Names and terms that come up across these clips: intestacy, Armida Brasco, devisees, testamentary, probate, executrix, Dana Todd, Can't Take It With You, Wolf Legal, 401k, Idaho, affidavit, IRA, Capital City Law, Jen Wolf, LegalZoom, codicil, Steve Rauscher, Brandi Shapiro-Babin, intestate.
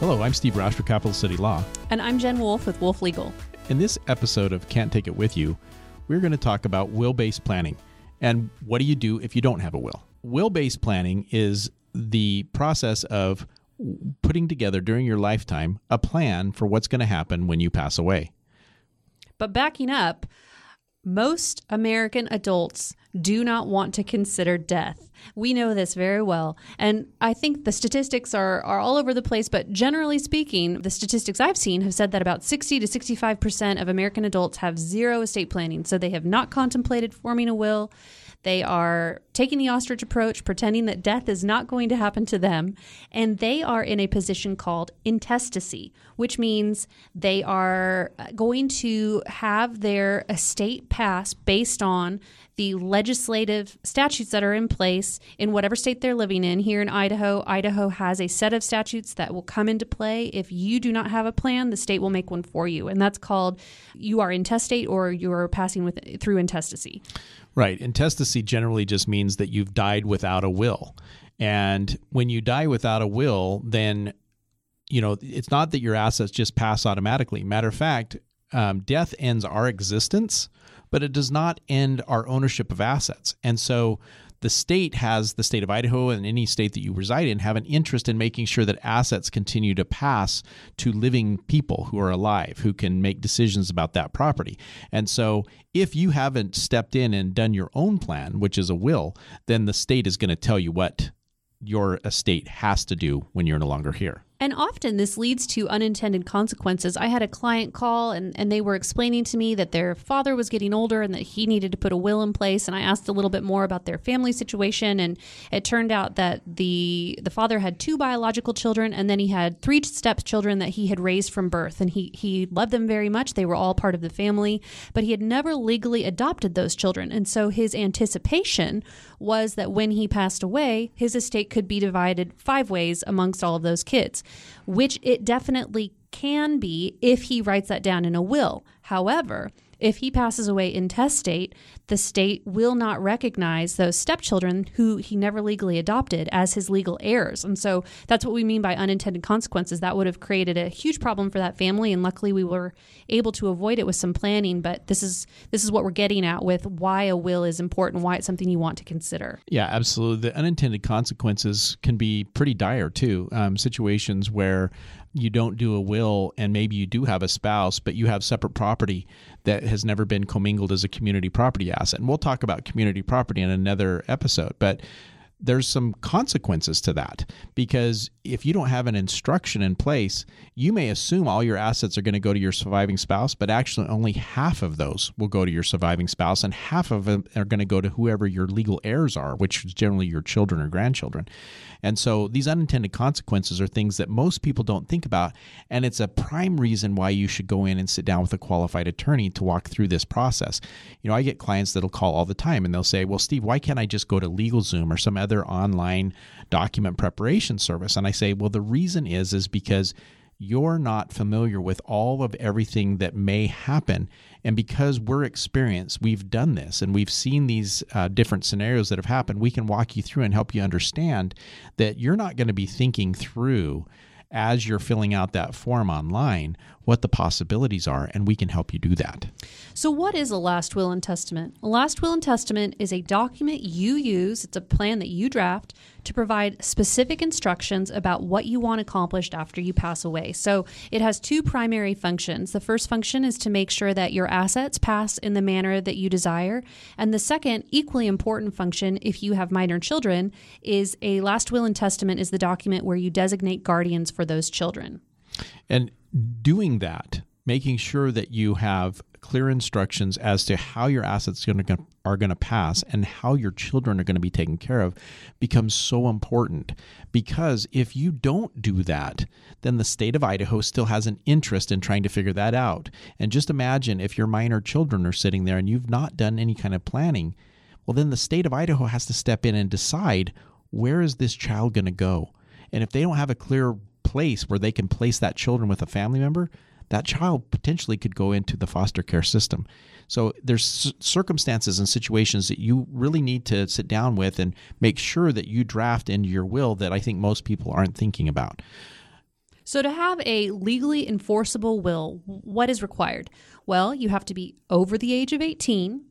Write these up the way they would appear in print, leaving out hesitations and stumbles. Hello, I'm Steve Rauscher with Capital City Law. And I'm Jen Wolf with Wolf Legal. In this episode of Can't Take It With You, we're going to talk about will-based planning and what do you do if you don't have a will. Will-based planning is the process of putting together during your lifetime a plan for what's going to happen when you pass away. But backing up, most American adults do not want to consider death. We know this very well. And I think the statistics are all over the place, but generally speaking, the statistics I've seen have said that about 60 to 65% of American adults have zero estate planning. So they have not contemplated forming a will. They are taking the ostrich approach, pretending that death is not going to happen to them. And they are in a position called intestacy, which means they are going to have their estate pass based on the legislative statutes that are in place in whatever state they're living in. Here in Idaho, Idaho has a set of statutes that will come into play. If you do not have a plan, the state will make one for you. And that's called you are intestate or you're passing through intestacy. Right. Intestacy generally just means that you've died without a will. And when you die without a will, then, you know, it's not that your assets just pass automatically. Matter of fact, death ends our existence, but it does not end our ownership of assets. And so the state has, the state of Idaho and any state that you reside in, have an interest in making sure that assets continue to pass to living people who are alive, who can make decisions about that property. And so if you haven't stepped in and done your own plan, which is a will, then the state is going to tell you what your estate has to do when you're no longer here. And often this leads to unintended consequences. I had a client call and they were explaining to me that their father was getting older and that he needed to put a will in place. And I asked a little bit more about their family situation. And it turned out that the father had 2 biological children and then he had 3 stepchildren that he had raised from birth. And he loved them very much. They were all part of the family, but he had never legally adopted those children. And so his anticipation was that when he passed away, his estate could be divided 5 ways amongst all of those kids, which it definitely can be if he writes that down in a will. However, if he passes away intestate, the state will not recognize those stepchildren who he never legally adopted as his legal heirs. And so that's what we mean by unintended consequences. That would have created a huge problem for that family. And luckily we were able to avoid it with some planning. But this is what we're getting at with why a will is important, why it's something you want to consider. Yeah, absolutely. The unintended consequences can be pretty dire too. Situations where you don't do a will and maybe you do have a spouse, but you have separate property that has never been commingled as a community property asset. And we'll talk about community property in another episode, but there's some consequences to that because if you don't have an instruction in place, you may assume all your assets are going to go to your surviving spouse, but actually only half of those will go to your surviving spouse and half of them are going to go to whoever your legal heirs are, which is generally your children or grandchildren. And so these unintended consequences are things that most people don't think about. And it's a prime reason why you should go in and sit down with a qualified attorney to walk through this process. You know, I get clients that'll call all the time and they'll say, well, Steve, why can't I just go to LegalZoom or some other online document preparation service? And I say, well, the reason is because you're not familiar with all of everything that may happen. And because we're experienced, we've done this and we've seen these different scenarios that have happened, we can walk you through and help you understand that you're not going to be thinking through as you're filling out that form online, what the possibilities are, and we can help you do that. So what is a last will and testament? A last will and testament is a document you use, it's a plan that you draft to provide specific instructions about what you want accomplished after you pass away. So it has 2 primary functions. The first function is to make sure that your assets pass in the manner that you desire. And the second, equally important function, if you have minor children, is a last will and testament is the document where you designate guardians for those children. And doing that, making sure that you have clear instructions as to how your assets are going to pass and how your children are going to be taken care of becomes so important, because if you don't do that, then the state of Idaho still has an interest in trying to figure that out. And just imagine if your minor children are sitting there and you've not done any kind of planning, well, then the state of Idaho has to step in and decide, where is this child going to go? And if they don't have a clear place where they can place that children with a family member, that child potentially could go into the foster care system. So there's circumstances and situations that you really need to sit down with and make sure that you draft into your will that I think most people aren't thinking about. So to have a legally enforceable will, what is required? Well, you have to be over the age of 18.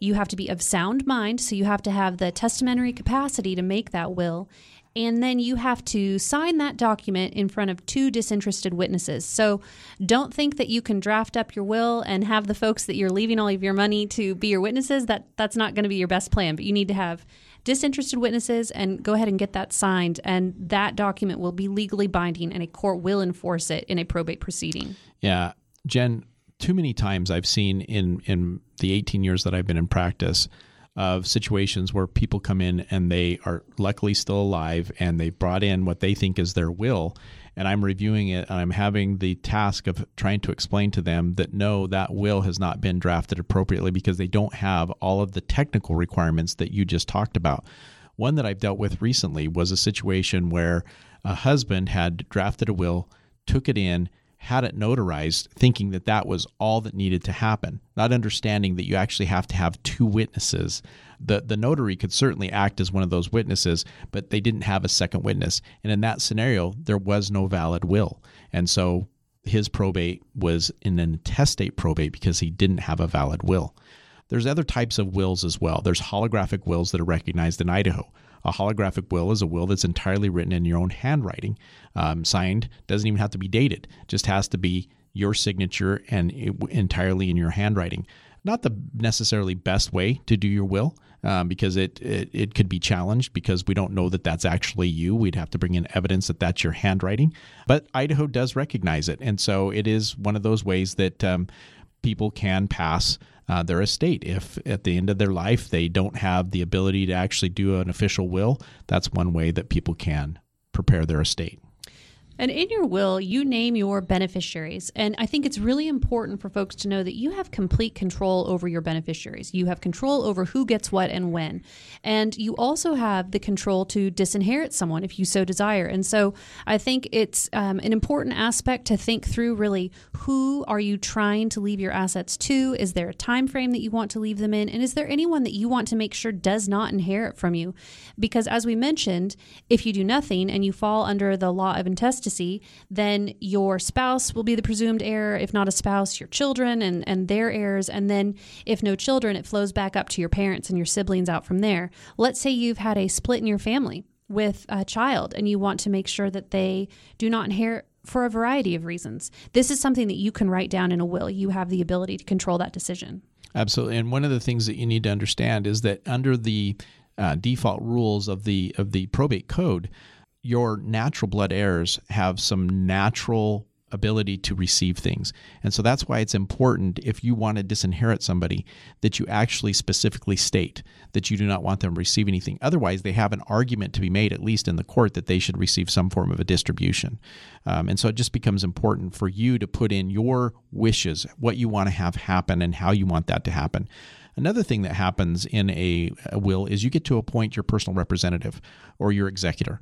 You have to be of sound mind, so you have to have the testamentary capacity to make that will. And then you have to sign that document in front of two disinterested witnesses. So don't think that you can draft up your will and have the folks that you're leaving all of your money to be your witnesses. That's not going to be your best plan, but you need to have disinterested witnesses and go ahead and get that signed. And that document will be legally binding, and a court will enforce it in a probate proceeding. Yeah. Jen, too many times I've seen in the 18 years that I've been in practice of situations where people come in and they are luckily still alive and they brought in what they think is their will, and I'm reviewing it and I'm having the task of trying to explain to them that no, that will has not been drafted appropriately because they don't have all of the technical requirements that you just talked about. One that I've dealt with recently was a situation where a husband had drafted a will, took it in, had it notarized, thinking that that was all that needed to happen, not understanding that you actually have to have two witnesses. The notary could certainly act as one of those witnesses, but they didn't have a second witness. And in that scenario, there was no valid will. And so his probate was in an intestate probate because he didn't have a valid will. There's other types of wills as well. There's holographic wills that are recognized in Idaho. A holographic will is a will that's entirely written in your own handwriting, signed, doesn't even have to be dated, just has to be your signature and entirely in your handwriting. Not the necessarily best way to do your will because it could be challenged because we don't know that that's actually you. We'd have to bring in evidence that that's your handwriting. But Idaho does recognize it. And so it is one of those ways that people can pass their estate. If at the end of their life they don't have the ability to actually do an official will, that's one way that people can prepare their estate. And in your will, you name your beneficiaries. And I think it's really important for folks to know that you have complete control over your beneficiaries. You have control over who gets what and when. And you also have the control to disinherit someone if you so desire. And so I think it's an important aspect to think through really, who are you trying to leave your assets to? Is there a time frame that you want to leave them in? And is there anyone that you want to make sure does not inherit from you? Because as we mentioned, if you do nothing and you fall under the law of intestacy, then your spouse will be the presumed heir. If not a spouse, your children and their heirs. And then if no children, it flows back up to your parents and your siblings out from there. Let's say you've had a split in your family with a child and you want to make sure that they do not inherit for a variety of reasons. This is something that you can write down in a will. You have the ability to control that decision. Absolutely. And one of the things that you need to understand is that under the default rules of the probate code, your natural blood heirs have some natural ability to receive things. And so that's why it's important, if you want to disinherit somebody, that you actually specifically state that you do not want them to receive anything. Otherwise, they have an argument to be made, at least in the court, that they should receive some form of a distribution. And so it just becomes important for you to put in your wishes, what you want to have happen and how you want that to happen. Another thing that happens in a will is you get to appoint your personal representative or your executor.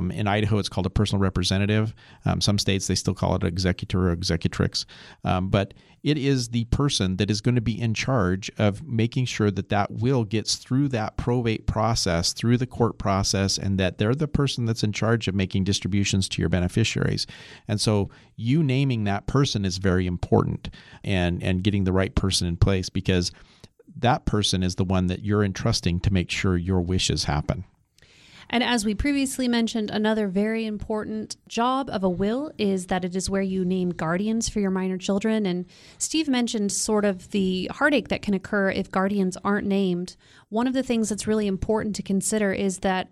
In Idaho, it's called a personal representative. Some states, they still call it executor or executrix. But it is the person that is going to be in charge of making sure that that will gets through that probate process, through the court process, and that they're the person that's in charge of making distributions to your beneficiaries. And so you naming that person is very important, and getting the right person in place, because that person is the one that you're entrusting to make sure your wishes happen. And as we previously mentioned, another very important job of a will is that it is where you name guardians for your minor children. And Steve mentioned sort of the heartache that can occur if guardians aren't named. One of the things that's really important to consider is that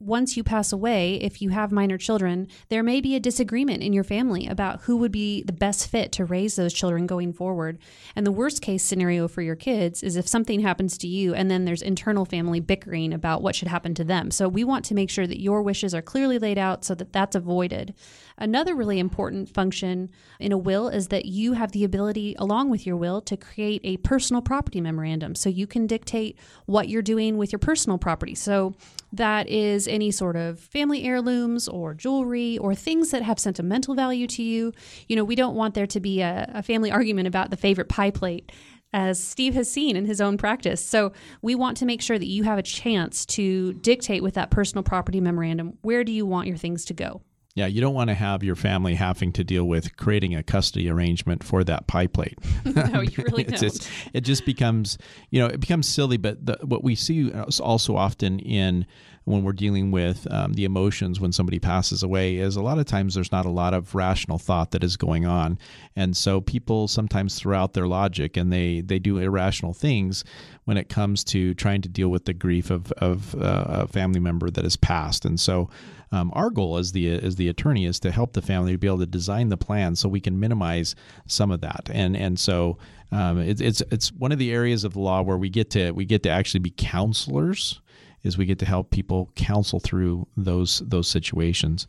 once you pass away, if you have minor children, there may be a disagreement in your family about who would be the best fit to raise those children going forward. And the worst case scenario for your kids is if something happens to you and then there's internal family bickering about what should happen to them. So we want to make sure that your wishes are clearly laid out so that that's avoided. Another really important function in a will is that you have the ability, along with your will, to create a personal property memorandum. So you can dictate what you're doing with your personal property. So that is any sort of family heirlooms or jewelry or things that have sentimental value to you. You know, we don't want there to be a family argument about the favorite pie plate, as Steve has seen in his own practice. So we want to make sure that you have a chance to dictate with that personal property memorandum, where do you want your things to go? Yeah, you don't want to have your family having to deal with creating a custody arrangement for that pie plate. No, you really don't. It just becomes, you know, it becomes silly. But what we see also often in when we're dealing with the emotions when somebody passes away is a lot of times there's not a lot of rational thought that is going on. And so people sometimes throw out their logic and they do irrational things when it comes to trying to deal with the grief of a family member that has passed. And so our goal as the attorney is to help the family to be able to design the plan so we can minimize some of that. And so it's one of the areas of the law where we get to actually be counselors, is we get to help people counsel through those situations.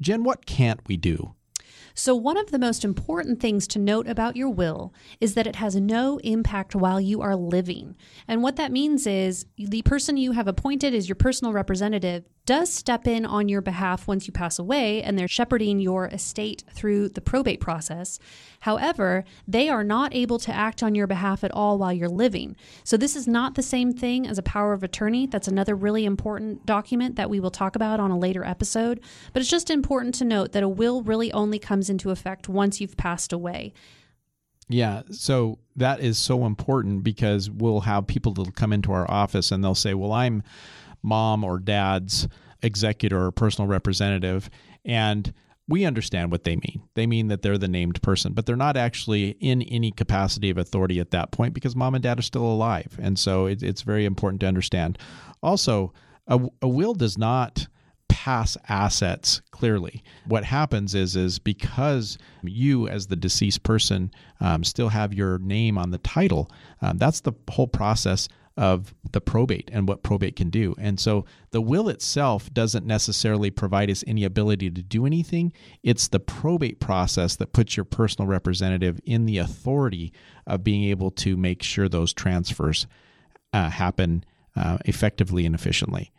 Jen, what can't we do? So one of the most important things to note about your will is that it has no impact while you are living. And what that means is the person you have appointed as your personal representative does step in on your behalf once you pass away, and they're shepherding your estate through the probate process. However, they are not able to act on your behalf at all while you're living. So this is not the same thing as a power of attorney. That's another really important document that we will talk about on a later episode. But it's just important to note that a will really only comes into effect once you've passed away. Yeah, so that is so important, because we'll have people that'll come into our office and they'll say, well, I'm mom or dad's executor or personal representative. And we understand what they mean. They mean that they're the named person, but they're not actually in any capacity of authority at that point, because mom and dad are still alive. And so it's very important to understand. Also, a will does not pass assets clearly. What happens is because you as the deceased person still have your name on the title, that's the whole process of the probate and what probate can do. And so the will itself doesn't necessarily provide us any ability to do anything. It's the probate process that puts your personal representative in the authority of being able to make sure those transfers happen effectively and efficiently.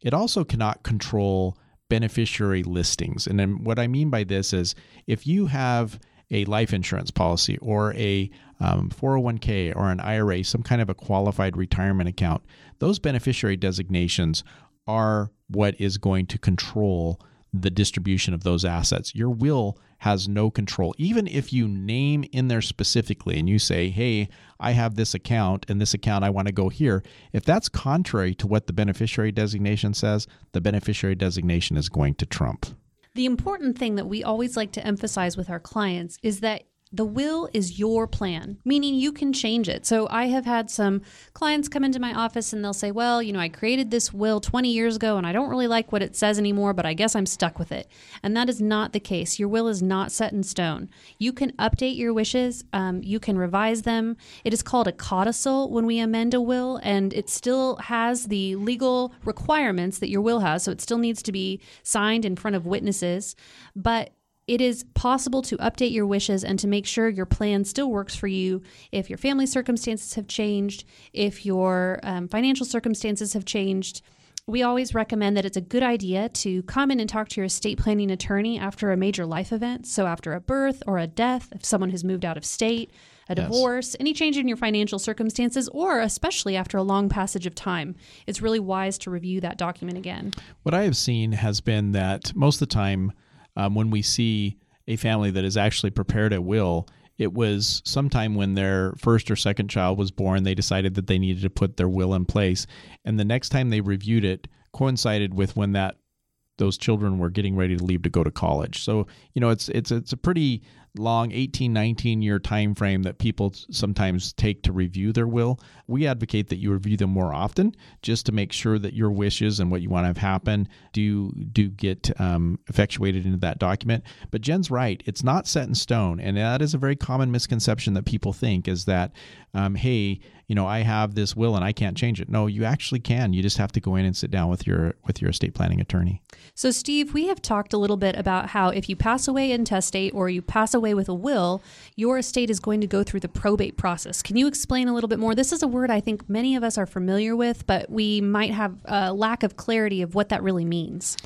It also cannot control beneficiary listings. And then what I mean by this is if you have a life insurance policy or a 401k or an IRA, some kind of a qualified retirement account, those beneficiary designations are what is going to control the distribution of those assets. Your will has no control. Even if you name in there specifically and you say, hey, I have this account and this account I want to go here, if that's contrary to what the beneficiary designation says, the beneficiary designation is going to trump. The important thing that we always like to emphasize with our clients is that the will is your plan, meaning you can change it. So I have had some clients come into my office and they'll say, well, you know, I created this will 20 years ago and I don't really like what it says anymore, but I guess I'm stuck with it. And that is not the case. Your will is not set in stone. You can update your wishes. You can revise them. It is called a codicil when we amend a will, and it still has the legal requirements that your will has. So it still needs to be signed in front of witnesses. But it is possible to update your wishes and to make sure your plan still works for you if your family circumstances have changed, if your financial circumstances have changed. We always recommend that it's a good idea to come in and talk to your estate planning attorney after a major life event. So after a birth or a death, if someone has moved out of state, a divorce, any change in your financial circumstances, or especially after a long passage of time, it's really wise to review that document again. What I have seen has been that most of the time, when we see a family that has actually prepared a will, it was sometime when their first or second child was born, they decided that they needed to put their will in place. And the next time they reviewed it coincided with when those children were getting ready to leave to go to college. So, you know, it's a pretty long 18, 19 year time frame that people sometimes take to review their will. We advocate that you review them more often, just to make sure that your wishes and what you want to have happen do get effectuated into that document. But Jen's right. It's not set in stone. And that is a very common misconception that people think is that, hey, you know, I have this will and I can't change it. No, you actually can. You just have to go in and sit down with your estate planning attorney. So, Steve, we have talked a little bit about how if you pass away intestate or you pass away with a will, your estate is going to go through the probate process. Can you explain a little bit more? This is a word I think many of us are familiar with, but we might have a lack of clarity of what that really means.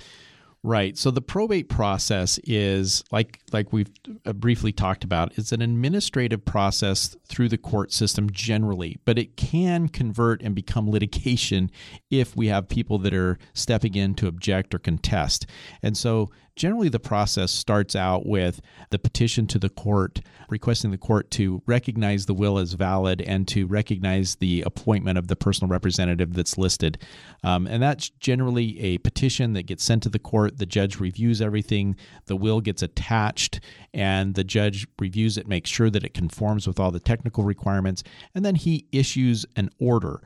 Right. So the probate process is, like we've briefly talked about, it's an administrative process through the court system generally, but it can convert and become litigation if we have people that are stepping in to object or contest. And so generally the process starts out with the petition to the court, requesting the court to recognize the will as valid and to recognize the appointment of the personal representative that's listed. And that's generally a petition that gets sent to the court. The judge reviews everything. The will gets attached, and the judge reviews it, makes sure that it conforms with all the technical requirements, and then he issues an order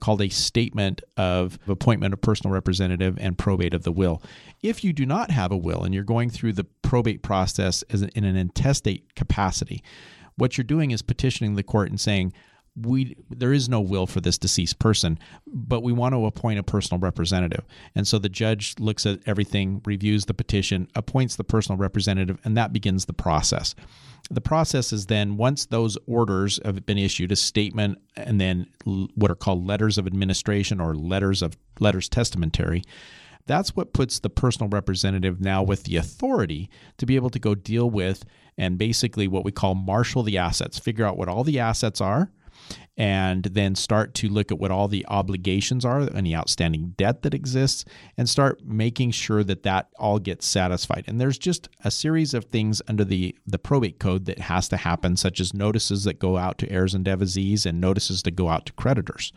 called a statement of appointment of personal representative and probate of the will. If you do not have a will and you're going through the probate process as in an intestate capacity, what you're doing is petitioning the court and saying, there is no will for this deceased person, but we want to appoint a personal representative. And so the judge looks at everything, reviews the petition, appoints the personal representative, and that begins the process. The process is then, once those orders have been issued, a statement, and then what are called letters of administration or letters testamentary. That's what puts the personal representative now with the authority to be able to go deal with and basically what we call marshal the assets, figure out what all the assets are, and then start to look at what all the obligations are, any outstanding debt that exists, and start making sure that all gets satisfied. And there's just a series of things under the probate code that has to happen, such as notices that go out to heirs and devisees and notices that go out to creditors.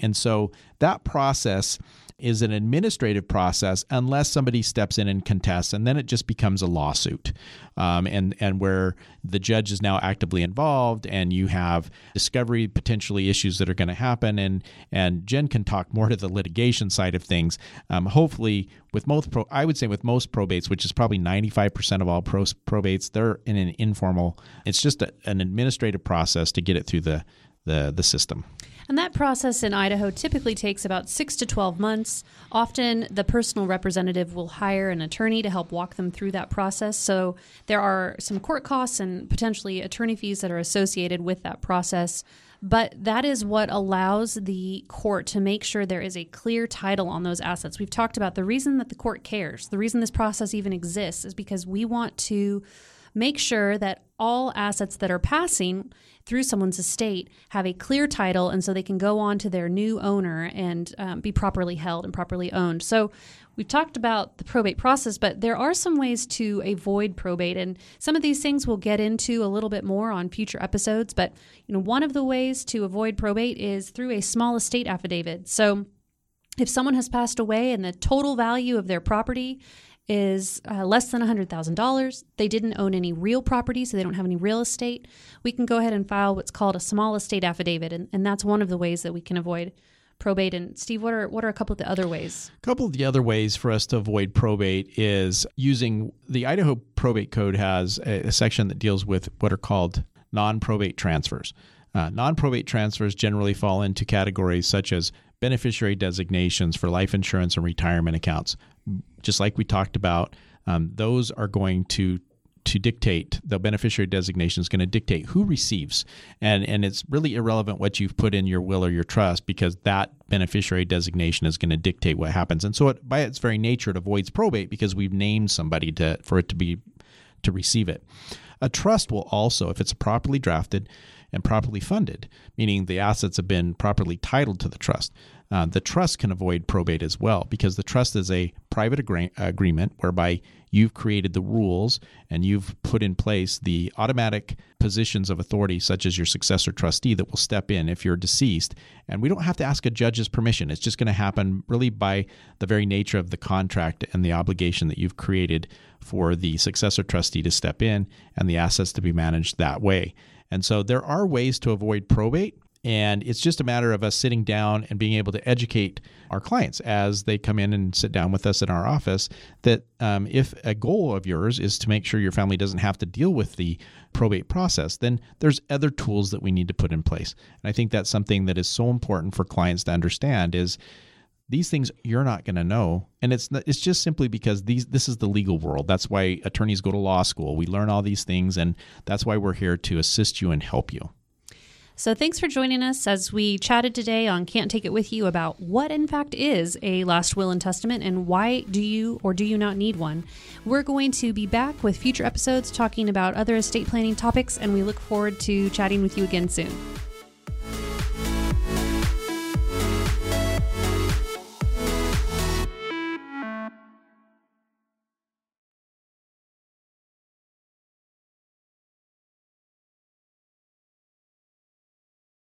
And so that process is an administrative process unless somebody steps in and contests, and then it just becomes a lawsuit, and where the judge is now actively involved, and you have discovery, potentially issues that are going to happen, and Jen can talk more to the litigation side of things. Hopefully, with most I would say with most probates, which is probably 95% of all probates, they're in an informal. It's just an administrative process to get it through the system. And that process in Idaho typically takes about 6 to 12 months. Often the personal representative will hire an attorney to help walk them through that process. So there are some court costs and potentially attorney fees that are associated with that process. But that is what allows the court to make sure there is a clear title on those assets. We've talked about the reason that the court cares, the reason this process even exists, is because we want to make sure that all assets that are passing through someone's estate have a clear title, and so they can go on to their new owner and be properly held and properly owned. So we've talked about the probate process, but there are some ways to avoid probate, and some of these things we'll get into a little bit more on future episodes. But one of the ways to avoid probate is through a small estate affidavit. So if someone has passed away and the total value of their property is less than $100,000. They didn't own any real property, so they don't have any real estate. We can go ahead and file what's called a small estate affidavit, and that's one of the ways that we can avoid probate. And Steve, what are a couple of the other ways? A couple of the other ways for us to avoid probate is using the Idaho Probate Code has a section that deals with what are called non-probate transfers. Non-probate transfers generally fall into categories such as beneficiary designations for life insurance and retirement accounts. Just like we talked about, those are going to dictate, the beneficiary designation is going to dictate who receives. And it's really irrelevant what you've put in your will or your trust, because that beneficiary designation is going to dictate what happens. And so by its very nature, it avoids probate because we've named somebody for it to receive it. A trust will also, if it's properly drafted and properly funded, meaning the assets have been properly titled to the trust, the trust can avoid probate as well, because the trust is a private agreement whereby you've created the rules and you've put in place the automatic positions of authority, such as your successor trustee that will step in if you're deceased. And we don't have to ask a judge's permission. It's just going to happen really by the very nature of the contract and the obligation that you've created for the successor trustee to step in and the assets to be managed that way. And so there are ways to avoid probate. And it's just a matter of us sitting down and being able to educate our clients as they come in and sit down with us in our office that if a goal of yours is to make sure your family doesn't have to deal with the probate process, then there's other tools that we need to put in place. And I think that's something that is so important for clients to understand is these things you're not going to know. And it's just simply because this is the legal world. That's why attorneys go to law school. We learn all these things, and that's why we're here to assist you and help you. So thanks for joining us as we chatted today on Can't Take It With You about what in fact is a last will and testament and why do you or do you not need one. We're going to be back with future episodes talking about other estate planning topics, and we look forward to chatting with you again soon.